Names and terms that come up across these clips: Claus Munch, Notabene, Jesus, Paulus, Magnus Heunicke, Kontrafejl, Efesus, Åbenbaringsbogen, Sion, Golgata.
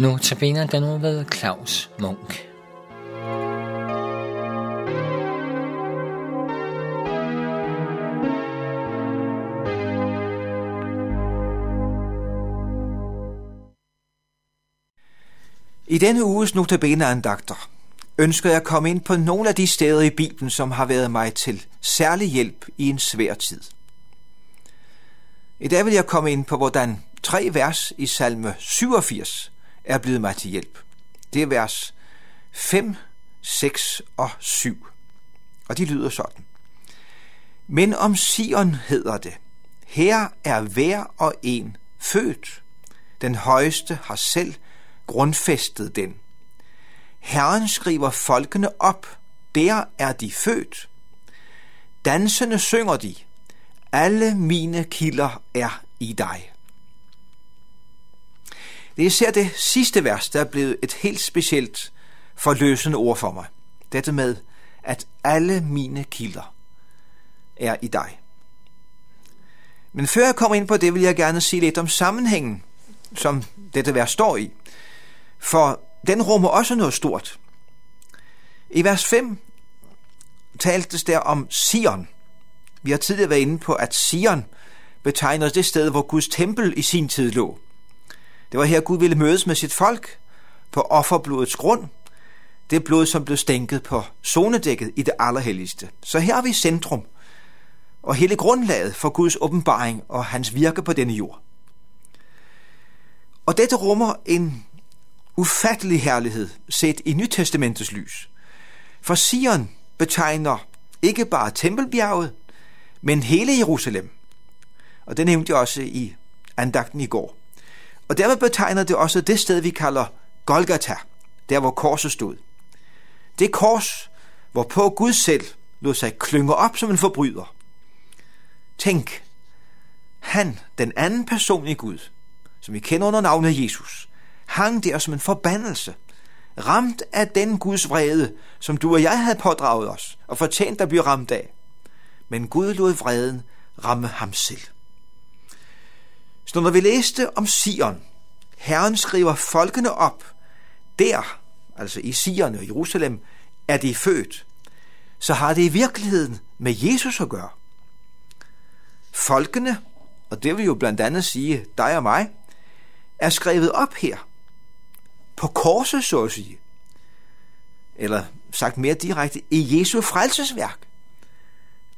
Notabene der nu ved Claus Munch. I denne uges Notabene-andagter ønsker jeg at komme ind på nogle af de steder i Bibelen, som har været mig til særlig hjælp i en svær tid. I dag vil jeg komme ind på, hvordan 3 vers i salme 87 er blevet mig til hjælp. Det er vers 5, 6 og 7, og de lyder sådan. Men om Sion hedder det, her er hver og en født, den højeste har selv grundfæstet den. Herren skriver folkene op, der er de født. Dansende synger de, alle mine kilder er i dig. Det er især det sidste vers, der er blevet et helt specielt forløsende ord for mig. Dette med, at alle mine kilder er i dig. Men før jeg kommer ind på det, vil jeg gerne sige lidt om sammenhængen, som dette vers står i. For den rummer også noget stort. I vers 5 taltes der om Sion. Vi har tidligere været inde på, at Sion betegner det sted, hvor Guds tempel i sin tid lå. Det var her, Gud ville mødes med sit folk på offerblodets grund. Det blod, som blev stænket på sonedækket i det allerhelligste. Så her er vi i centrum og hele grundlaget for Guds åbenbaring og hans virke på denne jord. Og dette rummer en ufattelig herlighed set i Nytestamentets lys. For Sion betegner ikke bare Tempelbjerget, men hele Jerusalem. Og det nævnte jeg også i andagten i går. Og dermed betegner det også det sted, vi kalder Golgata, der hvor korset stod. Det kors, hvorpå Gud selv lod sig klynge op som en forbryder. Tænk, han, den anden person i Gud, som vi kender under navnet Jesus, hang der som en forbandelse, ramt af den Guds vrede, som du og jeg havde pådraget os, og fortjent at blive ramt af. Men Gud lod vreden ramme ham selv. Så når vi læste om Sion, Herren skriver folkene op, der, altså i Sion og Jerusalem, er de født, så har det i virkeligheden med Jesus at gøre. Folkene, og det vil jo blandt andet sige dig og mig, er skrevet op her, på korset, så at sige. Eller sagt mere direkte, i Jesu frelsesværk.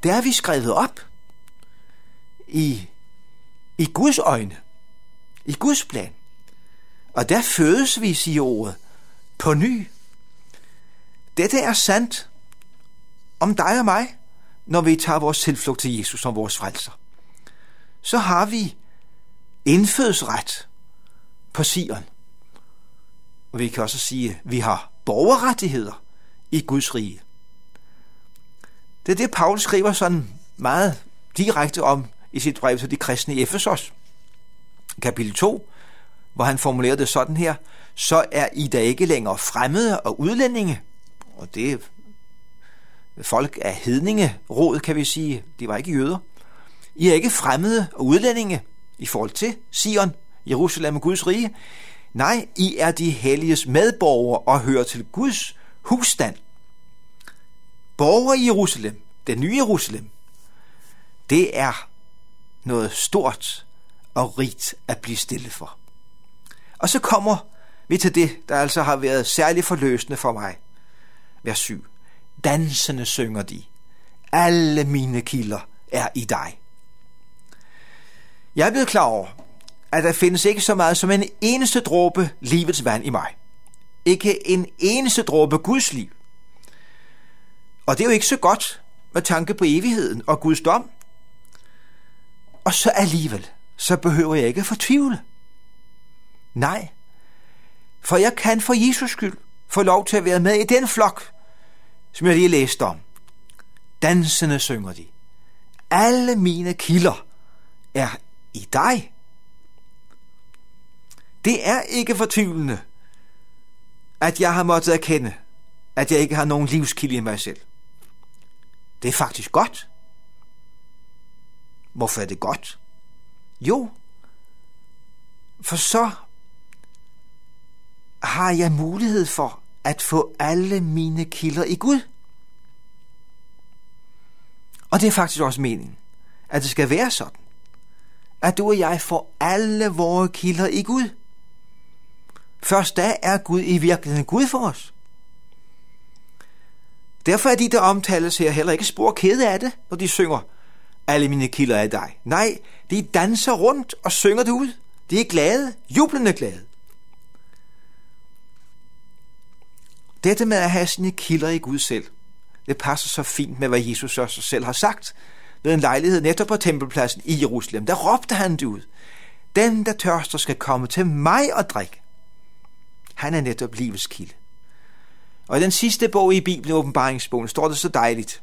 Der er vi skrevet op i Guds øjne, i Guds plan. Og der fødes vi, siger ordet, på ny. Dette er sandt om dig og mig, når vi tager vores tilflugt til Jesus som vores frelser. Så har vi indfødsret på Sion. Og vi kan også sige, at vi har borgerrettigheder i Guds rige. Det er det, Paulus skriver sådan meget direkte om i sit brev til de kristne i Efesus, kapitel 2, hvor han formulerer det sådan her: så er I da ikke længere fremmede og udlændinge, og det er folk af hedningerod, kan vi sige, de var ikke jøder. I er ikke fremmede og udlændinge i forhold til Sion, Jerusalem og Guds rige. Nej, I er de helliges medborgere og hører til Guds husstand. Borgere i Jerusalem, den nye Jerusalem, det er noget stort og rigt at blive stille for. Og så kommer vi til det, der altså har været særligt forløsende for mig. Vers 7. Dansende synger de. Alle mine kilder er i dig. Jeg er blevet klar over, at der findes ikke så meget som en eneste dråbe livets vand i mig. Ikke en eneste dråbe Guds liv. Og det er jo ikke så godt med tanke på evigheden og Guds dom. Og så alligevel, så behøver jeg ikke at fortvivle. Nej, for jeg kan for Jesus skyld få lov til at være med i den flok, som jeg lige læste om. Dansende synger de. Alle mine kilder er i dig. Det er ikke fortvivlende, at jeg har måttet erkende, at jeg ikke har nogen livskilde i mig selv. Det er faktisk godt. Hvorfor er det godt? Jo, for så har jeg mulighed for at få alle mine kilder i Gud. Og det er faktisk også meningen, at det skal være sådan, at du og jeg får alle vore kilder i Gud. Først da er Gud i virkeligheden Gud for os. Derfor er de, der omtales her, heller ikke spor kede af det, når de synger, alle mine kilder er i dig. Nej, de danser rundt og synger det ud. De er glade, jublende glade. Dette med at have sine kilder i Gud selv, det passer så fint med, hvad Jesus også selv har sagt ved en lejlighed netop på tempelpladsen i Jerusalem. Der råbte han det ud. Den, der tørster, skal komme til mig og drikke. Han er netop livets kilde. Og i den sidste bog i Bibelen, Åbenbaringsbogen, står det så dejligt,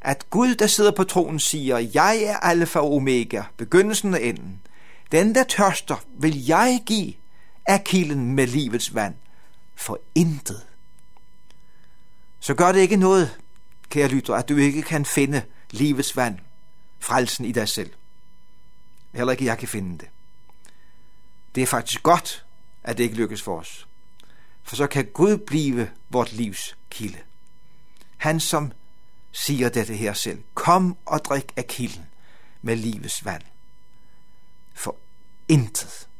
at Gud, der sidder på tronen, siger, jeg er alfa og omega, begyndelsen og enden. Den, der tørster, vil jeg give af kilden med livets vand for intet. Så gør det ikke noget, kære lytter, at du ikke kan finde livets vand, frelsen i dig selv. Heller ikke jeg kan finde det. Det er faktisk godt, at det ikke lykkes for os. For så kan Gud blive vort livs kilde. Han, som siger dette her selv, kom og drik af kilden med livets vand. For intet.